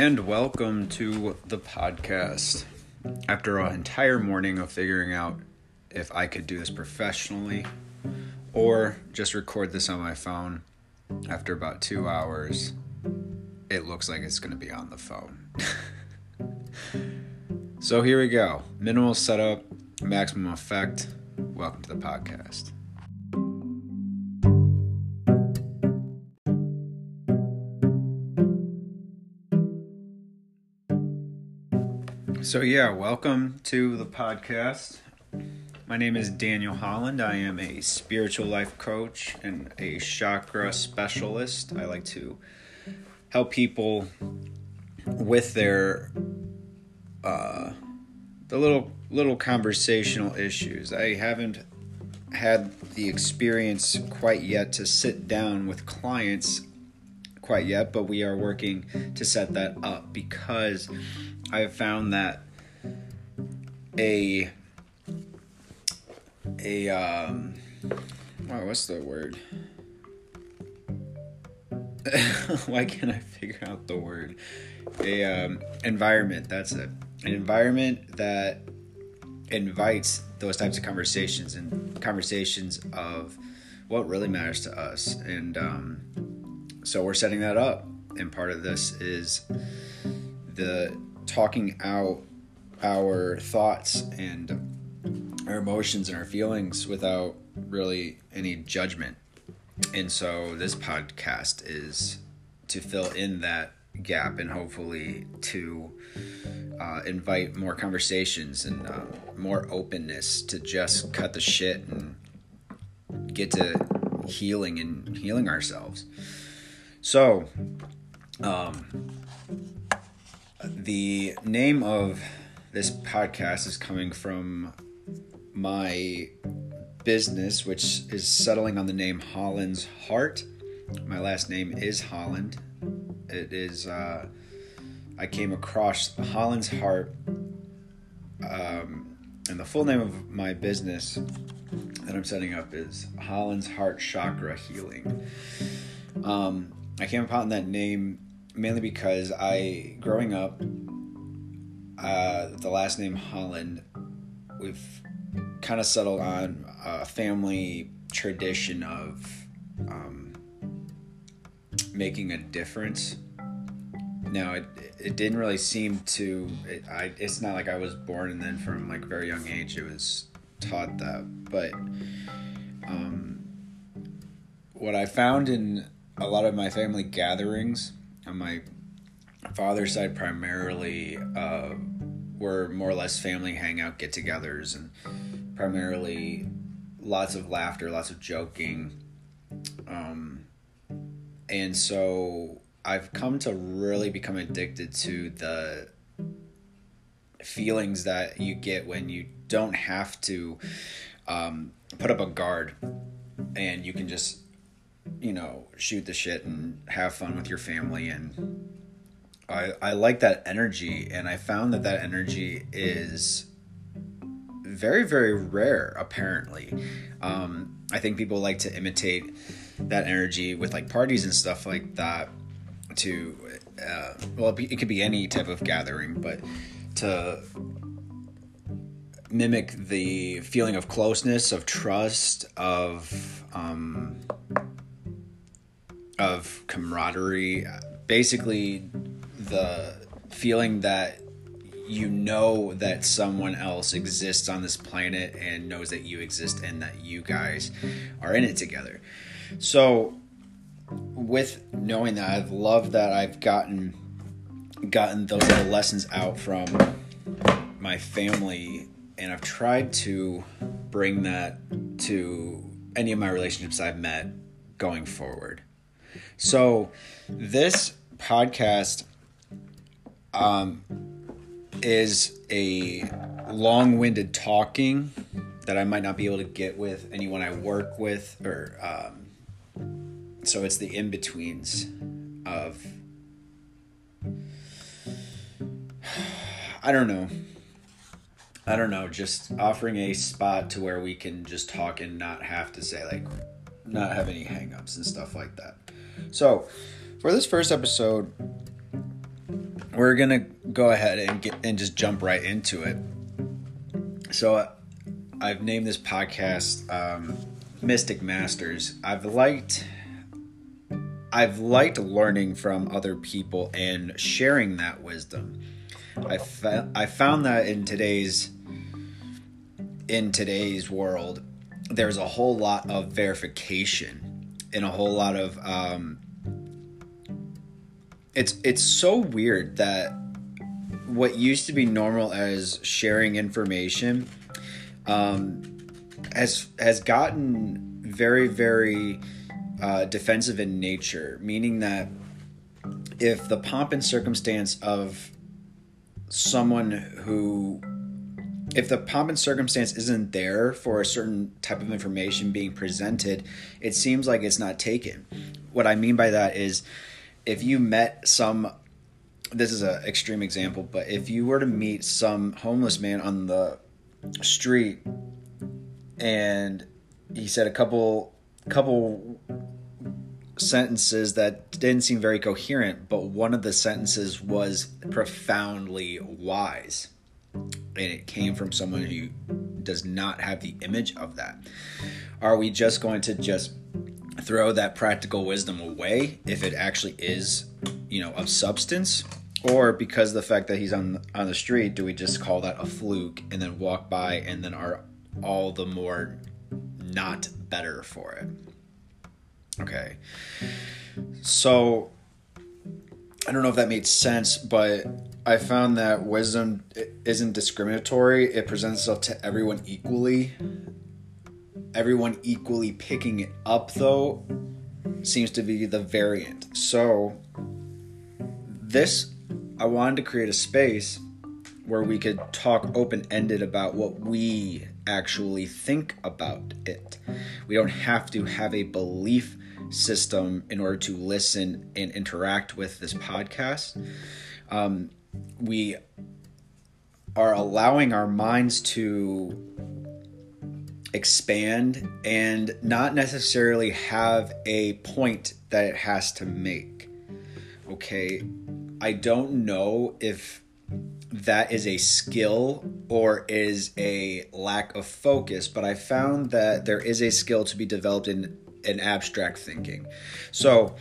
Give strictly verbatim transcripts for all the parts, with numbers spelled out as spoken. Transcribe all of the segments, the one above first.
And welcome to the podcast. After an entire morning of figuring out if I could do this professionally or just record this on my phone, after about two hours, it looks like it's going to be on the phone. So here we go. Minimal setup, maximum effect. Welcome to the podcast. So yeah, welcome to the podcast. My name is Daniel Holland. I am a spiritual life coach and a chakra specialist. I like to help people with their uh, the little little conversational issues. I haven't had the experience quite yet to sit down with clients quite yet, but we are working to set that up because I have found that a, a, um, wow, what's the word? Why can't I figure out the word? A, um, environment, that's it. An environment that invites those types of conversations and conversations of what really matters to us. And, um, so we're setting that up. And part of this is the talking out our thoughts and our emotions and our feelings without really any judgment. And so this podcast is to fill in that gap and hopefully to uh, invite more conversations and uh, more openness to just cut the shit and get to healing and healing ourselves. So, um, the name of this podcast is coming from my business, which is settling on the name Holland's Heart. My last name is Holland. It is, uh, I came across Holland's Heart, um, and the full name of my business that I'm setting up is Holland's Heart Chakra Healing. Um, I came upon that name mainly because I, growing up, uh, the last name Holland, we've kind of settled on a family tradition of um, making a difference. Now, it it didn't really seem to, it, I, it's not like I was born and then from like a very young age it was taught that, but um, what I found in a lot of my family gatherings on my father's side primarily uh, were more or less family hangout get-togethers and primarily lots of laughter, lots of joking. Um, and so I've come to really become addicted to the feelings that you get when you don't have to um, put up a guard and you can just, you know, shoot the shit and have fun with your family. And I I like that energy, and I found that that energy is very, very rare, apparently. Um, I think people like to imitate that energy with, like, parties and stuff like that to, uh, well, it could be any type of gathering, but to mimic the feeling of closeness, of trust, of, um... of camaraderie, basically the feeling that you know that someone else exists on this planet and knows that you exist and that you guys are in it together. So with knowing that, I've loved that I've gotten gotten those little lessons out from my family, and I've tried to bring that to any of my relationships I've met going forward. So this podcast um, is a long-winded talking that I might not be able to get with anyone I work with, or um, so it's the in-betweens of, I don't know, I don't know, just offering a spot to where we can just talk and not have to say, like, not have any hang-ups and stuff like that. So, for this first episode, we're going to go ahead and get, and just jump right into it. So uh, I've named this podcast um, Mystic Masters. I've liked I've liked learning from other people and sharing that wisdom. I fa- I found that in today's in today's world, there's a whole lot of verification and a whole lot of um, it's it's so weird that what used to be normal as sharing information um, has has gotten very very uh, defensive in nature, meaning that if the pomp and circumstance of someone who, if the pomp and circumstance isn't there for a certain type of information being presented, it seems like it's not taken. What I mean by that is, if you met some, this is an extreme example, but if you were to meet some homeless man on the street and he said a couple couple sentences that didn't seem very coherent, but one of the sentences was profoundly wise, and it came from someone who does not have the image of that, are we just going to just throw that practical wisdom away if it actually is, you know, of substance? Or because of the fact that he's on on the street, do we just call that a fluke and then walk by and then are all the more not better for it? Okay, so I don't know if that made sense, but I found that wisdom isn't discriminatory. It presents itself to everyone equally. Everyone equally picking it up, though, seems to be the variant. So this, I wanted to create a space where we could talk open-ended about what we actually think about it. We don't have to have a belief system in order to listen and interact with this podcast. Um, we are allowing our minds to expand and not necessarily have a point that it has to make. Okay, I don't know if that is a skill or is a lack of focus, but I found that there is a skill to be developed in, in abstract thinking. So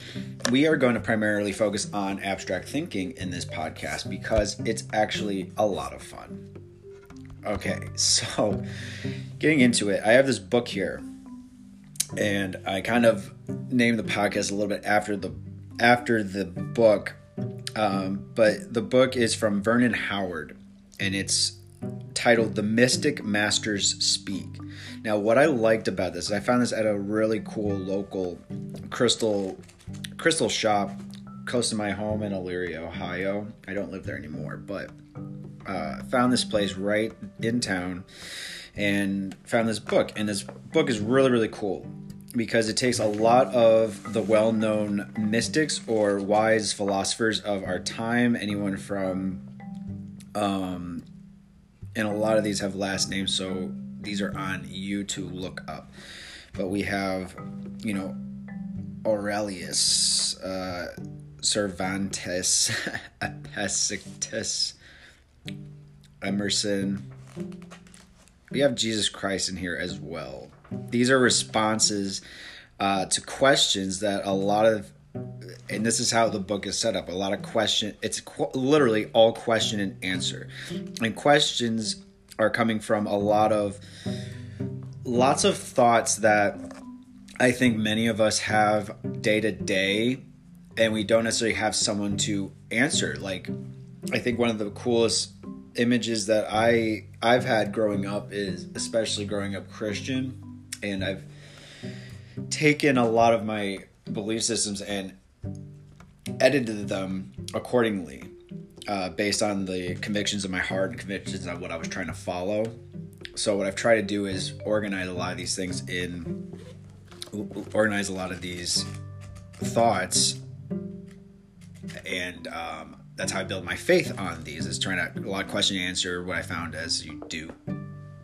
we are going to primarily focus on abstract thinking in this podcast because it's actually a lot of fun. Okay, so getting into it, I have this book here, and I kind of named the podcast a little bit after the after the book, um, but the book is from Vernon Howard, and it's titled The Mystic Masters Speak. Now, what I liked about this, I found this at a really cool local crystal crystal shop close to my home in Elyria, Ohio. I don't live there anymore, but Uh, found this place right in town and found this book. And this book is really, really cool because it takes a lot of the well-known mystics or wise philosophers of our time, anyone from, um, and a lot of these have last names, so these are on you to look up. But we have, you know, Aurelius, uh, Cervantes, Epictetus, Emerson. We have Jesus Christ in here as well. These are responses uh, to questions that a lot of, and this is how the book is set up, a lot of question, it's qu- literally all question and answer. And questions are coming from a lot of, lots of thoughts that I think many of us have day to day, and we don't necessarily have someone to answer. Like, I think one of the coolest images that I I've had growing up is, especially growing up Christian, and I've taken a lot of my belief systems and edited them accordingly, uh, based on the convictions of my heart and convictions of what I was trying to follow. So what I've tried to do is organize a lot of these things in, organize a lot of these thoughts, and um, that's how I build my faith on these, is trying to a lot of question and answer. What I found as you do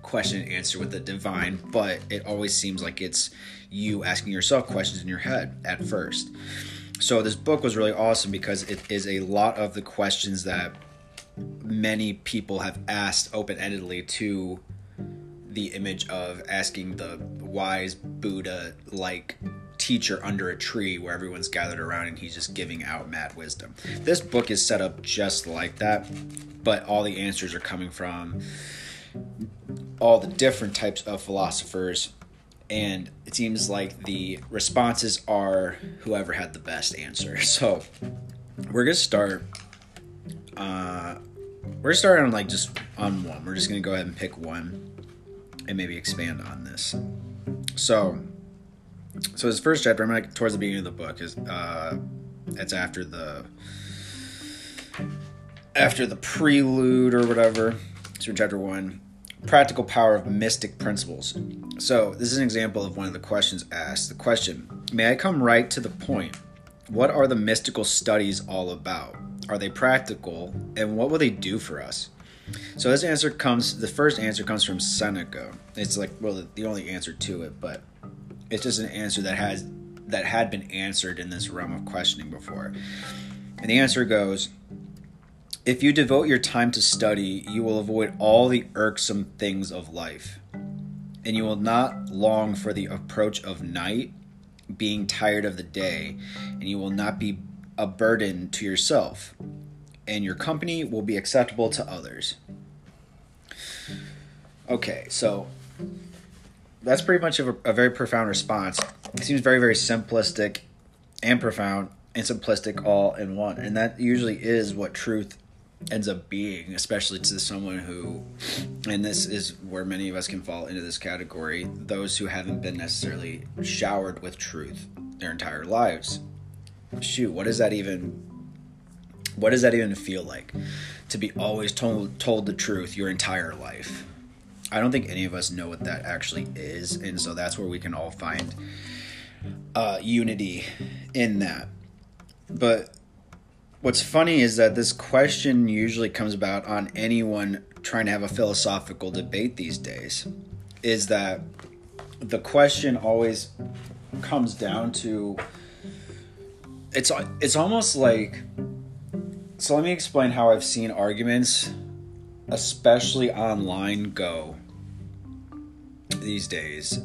question and answer with the divine, but it always seems like it's you asking yourself questions in your head at first. So this book was really awesome because it is a lot of the questions that many people have asked open-endedly to the image of asking the wise Buddha-like teacher under a tree where everyone's gathered around and he's just giving out mad wisdom. This book is set up just like that, but all the answers are coming from all the different types of philosophers, and it seems like the responses are whoever had the best answer. So we're gonna start uh we're gonna start on like just on one. We're just gonna go ahead and pick one and maybe expand on this. So so his first chapter, I'm like towards the beginning of the book, is uh it's after the after the prelude or whatever. So in chapter one, practical power of mystic principles. So this is an example of one of the questions asked. The question, may I come right to the point? What are the mystical studies all about? Are they practical, and what will they do for us? So this answer comes, the first answer comes from Seneca. It's like, well, the only answer to it, but it's just an answer that has that had been answered in this realm of questioning before. And the answer goes, if you devote your time to study, you will avoid all the irksome things of life, and you will not long for the approach of night, being tired of the day, and you will not be a burden to yourself, and your company will be acceptable to others. Okay, so that's pretty much a, a very profound response. It seems very, very simplistic and profound and simplistic all in one, and that usually is what truth ends up being, especially to someone who, and this is where many of us can fall into this category, those who haven't been necessarily showered with truth their entire lives. Shoot, what does that even what does that even feel like, to be always told told the truth your entire life? I don't think any of us know what that actually is, and so that's where we can all find uh unity in that. But what's funny is that this question usually comes about on anyone trying to have a philosophical debate these days, is that the question always comes down to, it's it's almost like, so let me explain how I've seen arguments, especially online, go these days.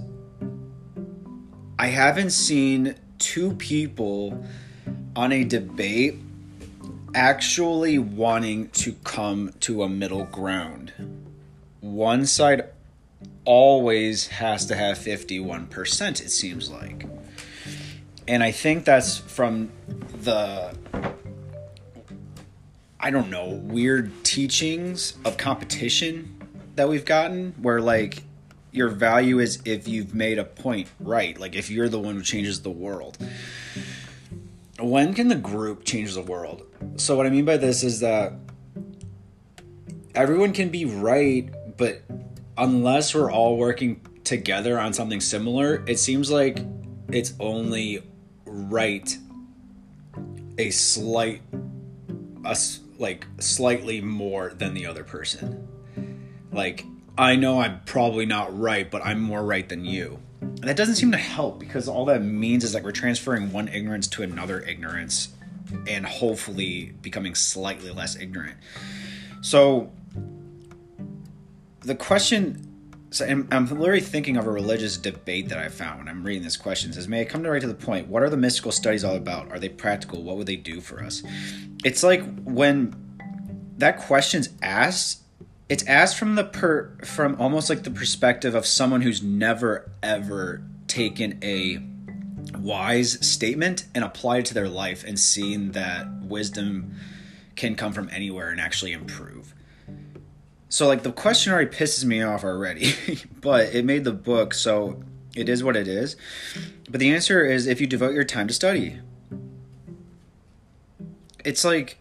I haven't seen two people on a debate actually wanting to come to a middle ground. One side always has to have fifty-one percent, it seems like. And I think that's from the, I don't know, weird teachings of competition that we've gotten, where like your value is if you've made a point right, like if you're the one who changes the world. When can the group change the world? So what I mean by this is that everyone can be right, but unless we're all working together on something similar, it seems like it's only right a slight, a, like slightly more than the other person. Like, I know I'm probably not right, but I'm more right than you. And that doesn't seem to help, because all that means is like we're transferring one ignorance to another ignorance and hopefully becoming slightly less ignorant. So the question, so I'm, I'm literally thinking of a religious debate that I found when I'm reading this question. It says, may I come right to the point? What are the mystical studies all about? Are they practical? What would they do for us? It's like when that question's asked, it's asked from the per, from almost like the perspective of someone who's never ever taken a wise statement and applied it to their life and seen that wisdom can come from anywhere and actually improve. So like the question already pisses me off already, but it made the book, so it is what it is. But the answer is, if you devote your time to study. It's like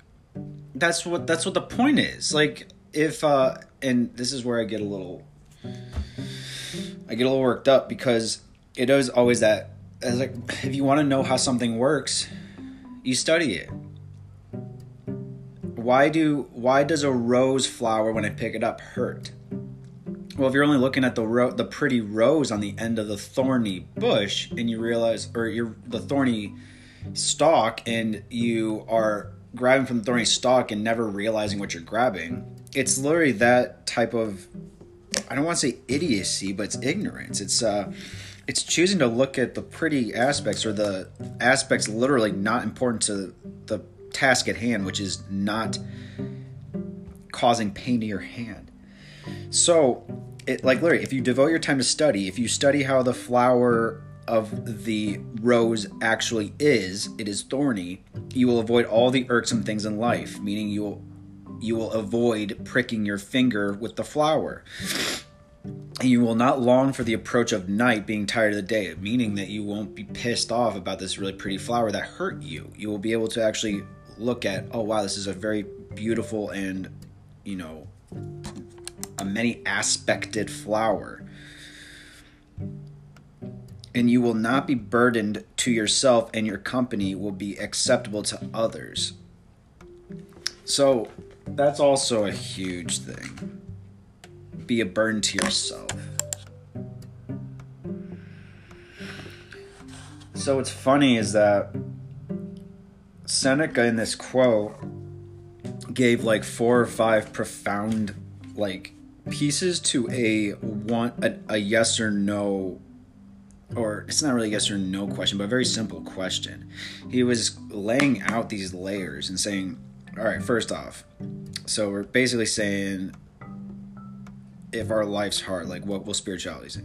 that's what that's what the point is. Like, If, uh, and this is where I get a little, I get a little worked up, because it is always that, it's like, if you want to know how something works, you study it. Why do, why does a rose flower, when I pick it up, hurt? Well, if you're only looking at the ro- the pretty rose on the end of the thorny bush, and you realize, or you're the thorny stalk and you are grabbing from the thorny stalk and never realizing what you're grabbing. It's literally that type of, I don't want to say idiocy, but it's ignorance. It's uh, it's choosing to look at the pretty aspects or the aspects literally not important to the task at hand, which is not causing pain to your hand. So, it, like literally, if you devote your time to study, if you study how the flower of the rose actually is, it is thorny, you will avoid all the irksome things in life, meaning you will you will avoid pricking your finger with the flower. And you will not long for the approach of night, being tired of the day, meaning that you won't be pissed off about this really pretty flower that hurt you. You will be able to actually look at, oh wow, this is a very beautiful and, you know, a many aspected flower. And you will not be burdened to yourself, and your company will be acceptable to others. So that's also a huge thing. Be a burden to yourself. So what's funny is that Seneca in this quote gave like four or five profound like pieces to a one a, a yes or no, or it's not really a yes or no question, but a very simple question. He was laying out these layers and saying, all right, first off, so we're basically saying, if our life's hard, like what will spirituality say?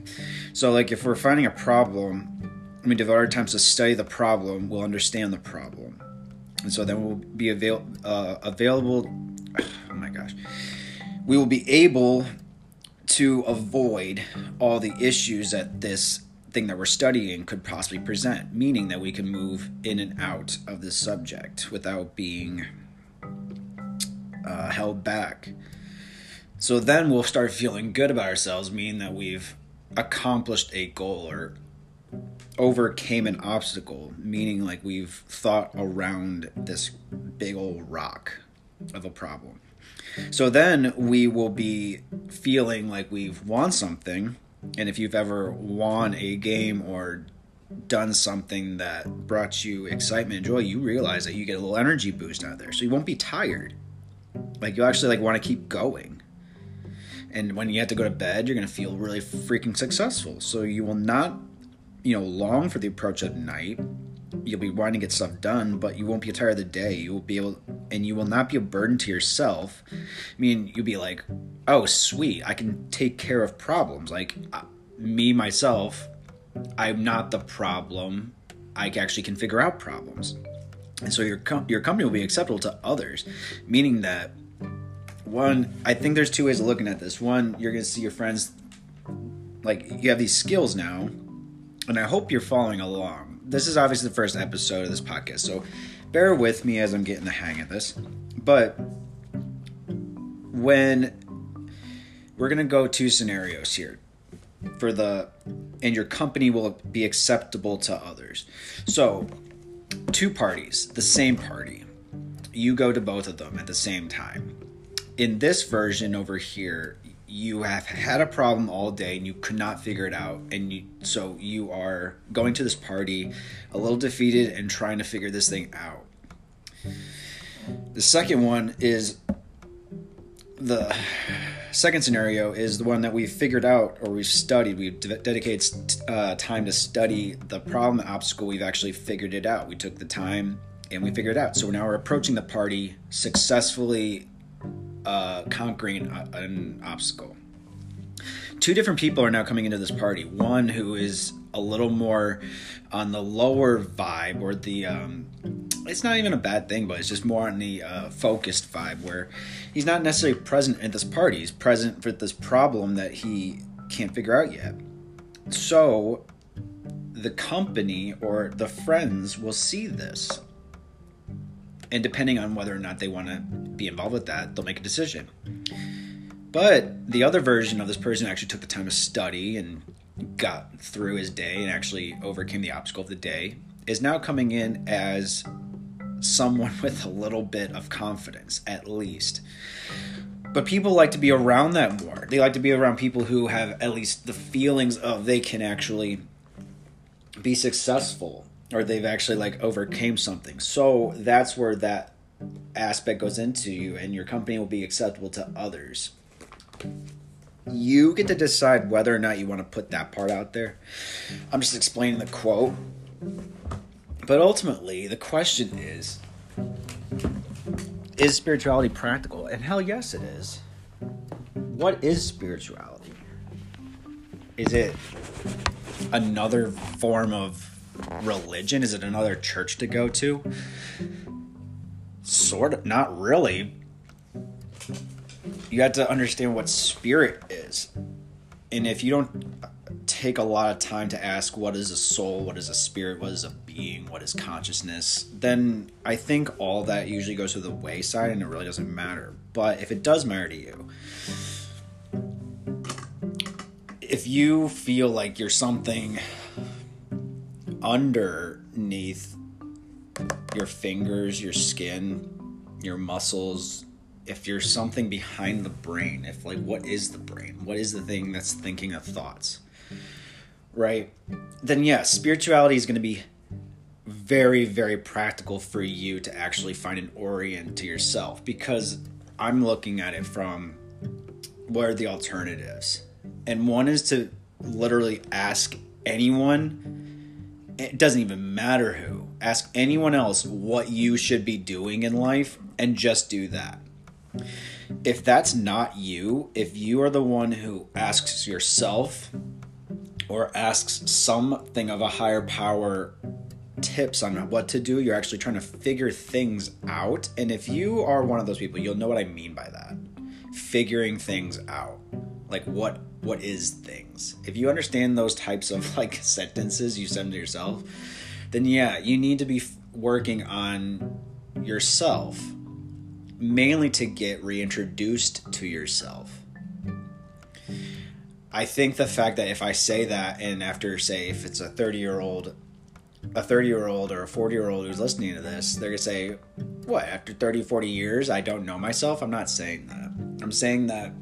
So like if we're finding a problem, we devote our time to study the problem, we'll understand the problem. And so then we'll be avail- uh, available, oh my gosh, we will be able to avoid all the issues that this thing that we're studying could possibly present, meaning that we can move in and out of this subject without being uh, held back. So then we'll start feeling good about ourselves, meaning that we've accomplished a goal or overcame an obstacle, meaning like we've thought around this big old rock of a problem. So then we will be feeling like we've won something. And if you've ever won a game or done something that brought you excitement and joy, you realize that you get a little energy boost out there. So you won't be tired. Like you actually like want to keep going. And when you have to go to bed, you're going to feel really freaking successful. So you will not, you know, long for the approach of night. You'll be wanting to get stuff done, but you won't be tired of the day. You will be able, and you will not be a burden to yourself. I mean, you'll be like, oh, sweet, I can take care of problems. Like uh, me, myself, I'm not the problem. I actually can figure out problems. And so your com- your company will be acceptable to others, meaning that, one, I think there's two ways of looking at this. One, you're going to see your friends, like, you have these skills now, and I hope you're following along. This is obviously the first episode of this podcast, so bear with me as I'm getting the hang of this. But when we're going to go two scenarios here for the, and your company will be acceptable to others. So two parties, the same party, you go to both of them at the same time. In this version over here, you have had a problem all day and you could not figure it out. And you, so you are going to this party a little defeated and trying to figure this thing out. The second one is the second scenario is the one that we've figured out or we've studied. We've de- dedicated uh, time to study the problem, the obstacle. We've actually figured it out. We took the time and we figured it out. So now we're approaching the party successfully, Uh, conquering an, an obstacle. Two different people are now coming into this party. One who is a little more on the lower vibe, or the um, it's not even a bad thing, but it's just more on the uh, focused vibe, where he's not necessarily present at this party. He's present for this problem that he can't figure out yet. So the company or the friends will see this. And depending on whether or not they want to be involved with that, they'll make a decision. But the other version of this person actually took the time to study and got through his day and actually overcame the obstacle of the day, is now coming in as someone with a little bit of confidence, at least. But people like to be around that more. They like to be around people who have at least the feelings of they can actually be successful or they've actually like overcame something. So that's where that aspect goes into you, and your company will be acceptable to others. You get to decide whether or not you want to put that part out there. I'm just explaining the quote. But ultimately, the question is, is spirituality practical? And hell yes, it is. What is spirituality? Is it another form of religion? Is it another church to go to? Sort of, not really. You have to understand what spirit is. And if you don't take a lot of time to ask what is a soul, what is a spirit, what is a being, what is consciousness, then I think all that usually goes to the wayside and it really doesn't matter. But if it does matter to you, if you feel like you're something underneath your fingers, your skin, your muscles, if you're something behind the brain, if like, what is the brain? What is the thing that's thinking of thoughts, right? Then yes, spirituality is going to be very, very practical for you to actually find an orient to yourself, because I'm looking at it from what are the alternatives? And one is to literally ask anyone, it doesn't even matter who, ask anyone else what you should be doing in life and just do that. If that's not you, if you are the one who asks yourself or asks something of a higher power tips on what to do, you're actually trying to figure things out. And if you are one of those people, you'll know what I mean by that. Figuring things out. Like what what is things? If you understand those types of like sentences you send to yourself, then yeah, you need to be working on yourself. Mainly to get reintroduced to yourself. I think the fact that if I say that, and after, say, if it's a thirty-year-old, a thirty-year-old or a forty-year-old who's listening to this, they're going to say, what, after thirty, forty years, I don't know myself? I'm not saying that. I'm saying that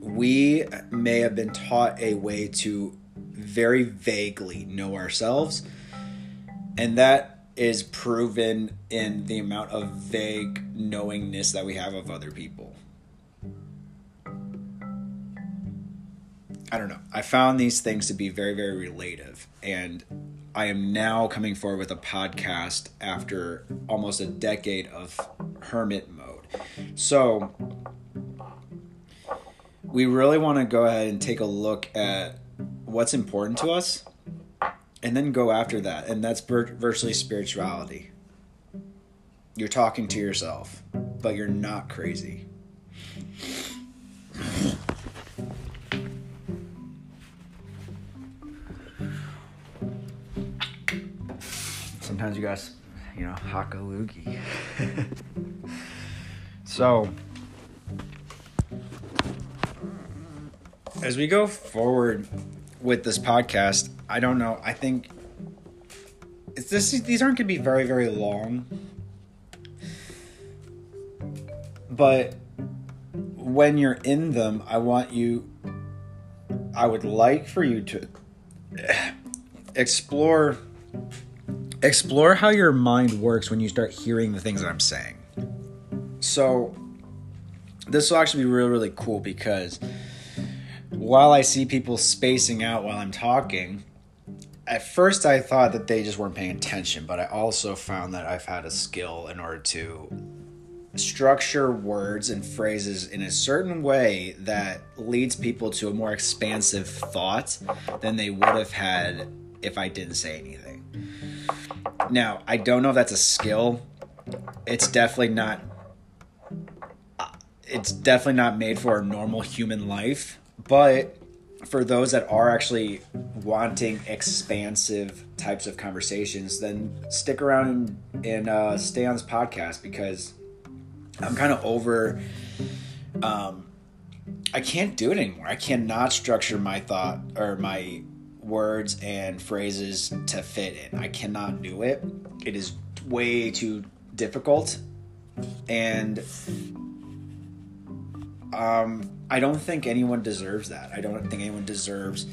we may have been taught a way to very vaguely know ourselves, and that is proven in the amount of vague knowingness that we have of other people. I don't know. I found these things to be very, very relative. And I am now coming forward with a podcast after almost a decade of hermit mode. So we really want to go ahead and take a look at what's important to us. And then go after that. And that's virtually spirituality. You're talking to yourself, but you're not crazy. Sometimes you guys, you know, hakalugi. So, as we go forward with this podcast, I don't know. I think it's this, these aren't going to be very, very long. But when you're in them, I want you, I would like for you to explore, explore how your mind works when you start hearing the things that I'm saying. So this will actually be really, really cool, because while I see people spacing out while I'm talking, at first I thought that they just weren't paying attention, but I also found that I've had a skill in order to structure words and phrases in a certain way that leads people to a more expansive thought than they would have had if I didn't say anything. Now, I don't know if that's a skill. It's definitely not, it's definitely not made for a normal human life. But for those that are actually wanting expansive types of conversations, then stick around and, and uh, stay on this podcast, because I'm kind of over, um, I can't do it anymore. I cannot structure my thought or my words and phrases to fit in. I cannot do it. It is way too difficult. And um, I don't think anyone deserves that. I don't think anyone deserves,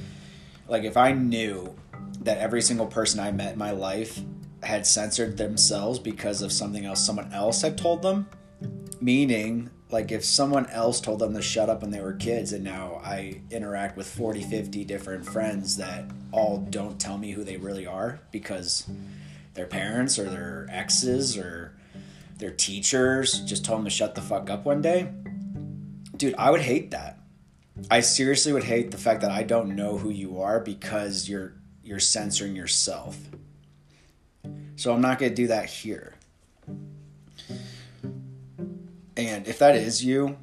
like, if I knew that every single person I met in my life had censored themselves because of something else someone else had told them. Meaning, like, if someone else told them to shut up when they were kids, and now I interact with forty, fifty different friends that all don't tell me who they really are because their parents or their exes or their teachers just told them to shut the fuck up one day. Dude, I would hate that. I seriously would hate the fact that I don't know who you are because you're you're censoring yourself. So I'm not going to do that here. And if that is you,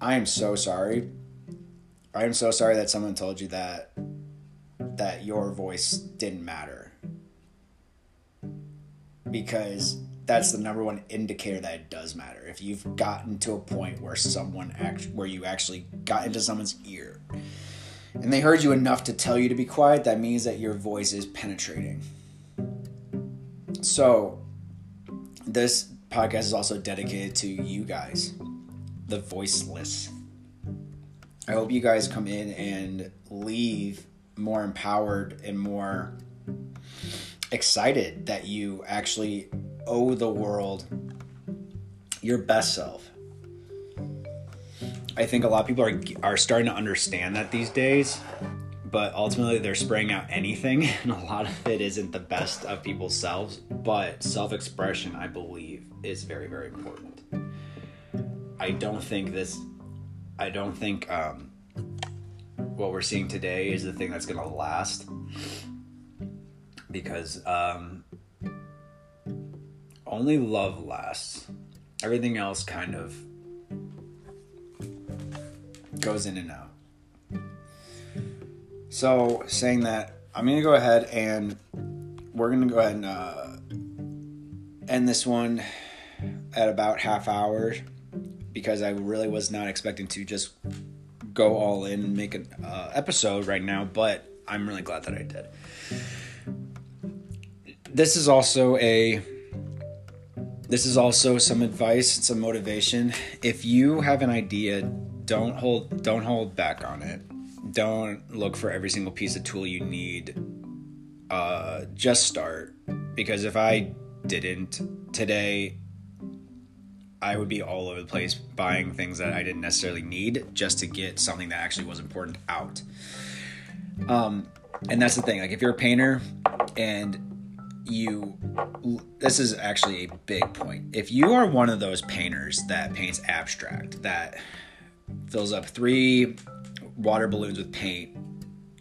I am so sorry. I am so sorry that someone told you that that your voice didn't matter. Because that's the number one indicator that it does matter. If you've gotten to a point where someone act, where you actually got into someone's ear and they heard you enough to tell you to be quiet, that means that your voice is penetrating. So this podcast is also dedicated to you guys, the voiceless. I hope you guys come in and leave more empowered and more excited that you actually owe the world your best self. I think a lot of people are are starting to understand that these days, but ultimately they're spraying out anything, and a lot of it isn't the best of people's selves. But self-expression, I believe, is very, very important. I don't think this, I don't think um, what we're seeing today is the thing that's going to last, because um, only love lasts. Everything else kind of goes in and out. So, saying that, I'm going to go ahead and we're going to go ahead and uh, end this one at about half hour, because I really was not expecting to just go all in and make an uh, episode right now, but I'm really glad that I did. This is also a... This is also some advice and some motivation. If you have an idea, don't hold don't hold back on it. Don't look for every single piece of tool you need. Uh, just start. Because if I didn't today, I would be all over the place buying things that I didn't necessarily need just to get something that actually was important out. Um, and that's the thing. Like, if you're a painter and... You, this is actually a big point. If you are one of those painters that paints abstract, that fills up three water balloons with paint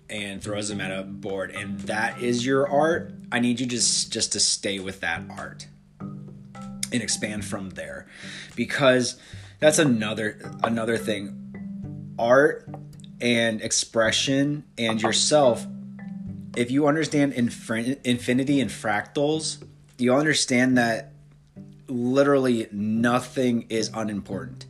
and throws them at a board, and that is your art, I need you just, just to stay with that art and expand from there. Because that's another, another thing. Art and expression and yourself. If you understand infin- infinity and fractals, you understand that literally nothing is unimportant.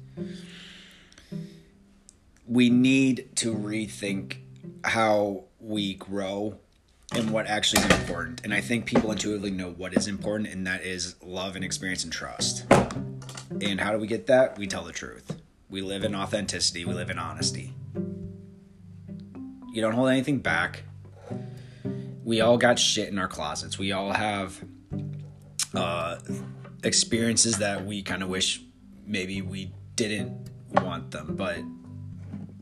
We need to rethink how we grow and what actually is important. And I think people intuitively know what is important, and that is love and experience and trust. And how do we get that? We tell the truth. We live in authenticity. We live in honesty. You don't hold anything back. We all got shit in our closets. We all have uh, experiences that we kind of wish maybe we didn't want them, but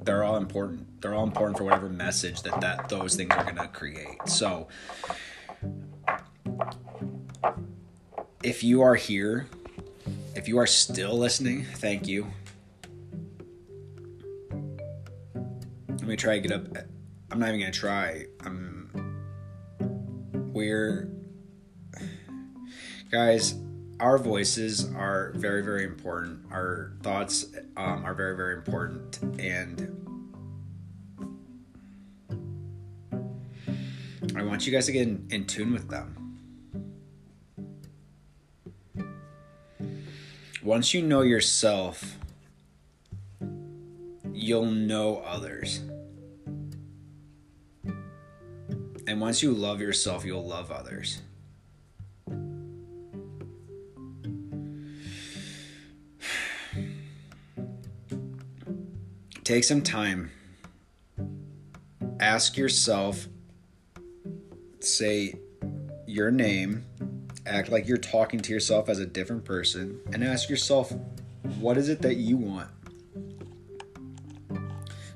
they're all important. They're all important for whatever message that, that those things are going to create. So if you are here, if you are still listening, thank you. Let me try to get up. I'm not even going to try. I'm We're, guys, our voices are very, very important. Our thoughts um, are very, very important. And I want you guys to get in, in tune with them. Once you know yourself, you'll know others. And once you love yourself, you'll love others. Take some time. Ask yourself say your name, act like you're talking to yourself as a different person, and ask yourself, what is it that you want?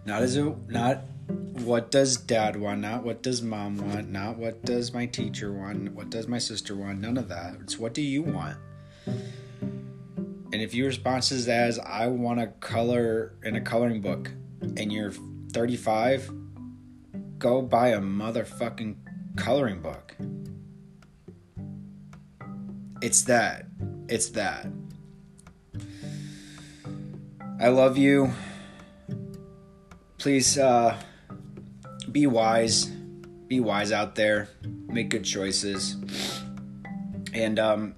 Not is it not what does dad want, not what does mom want, not what does my teacher want, what does my sister want, none of that. It's what do you want? And if your response is as I want to color in a coloring book and you're thirty-five, go buy a motherfucking coloring book. It's that. It's that. I love you. Please uh, be wise. Be wise out there. Make good choices. And um,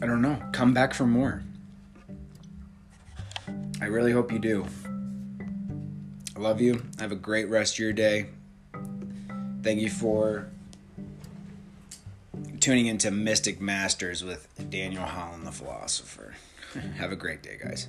I don't know. Come back for more. I really hope you do. I love you. Have a great rest of your day. Thank you for tuning into Mystic Masters with Daniel Holland, the philosopher. Have a great day, guys.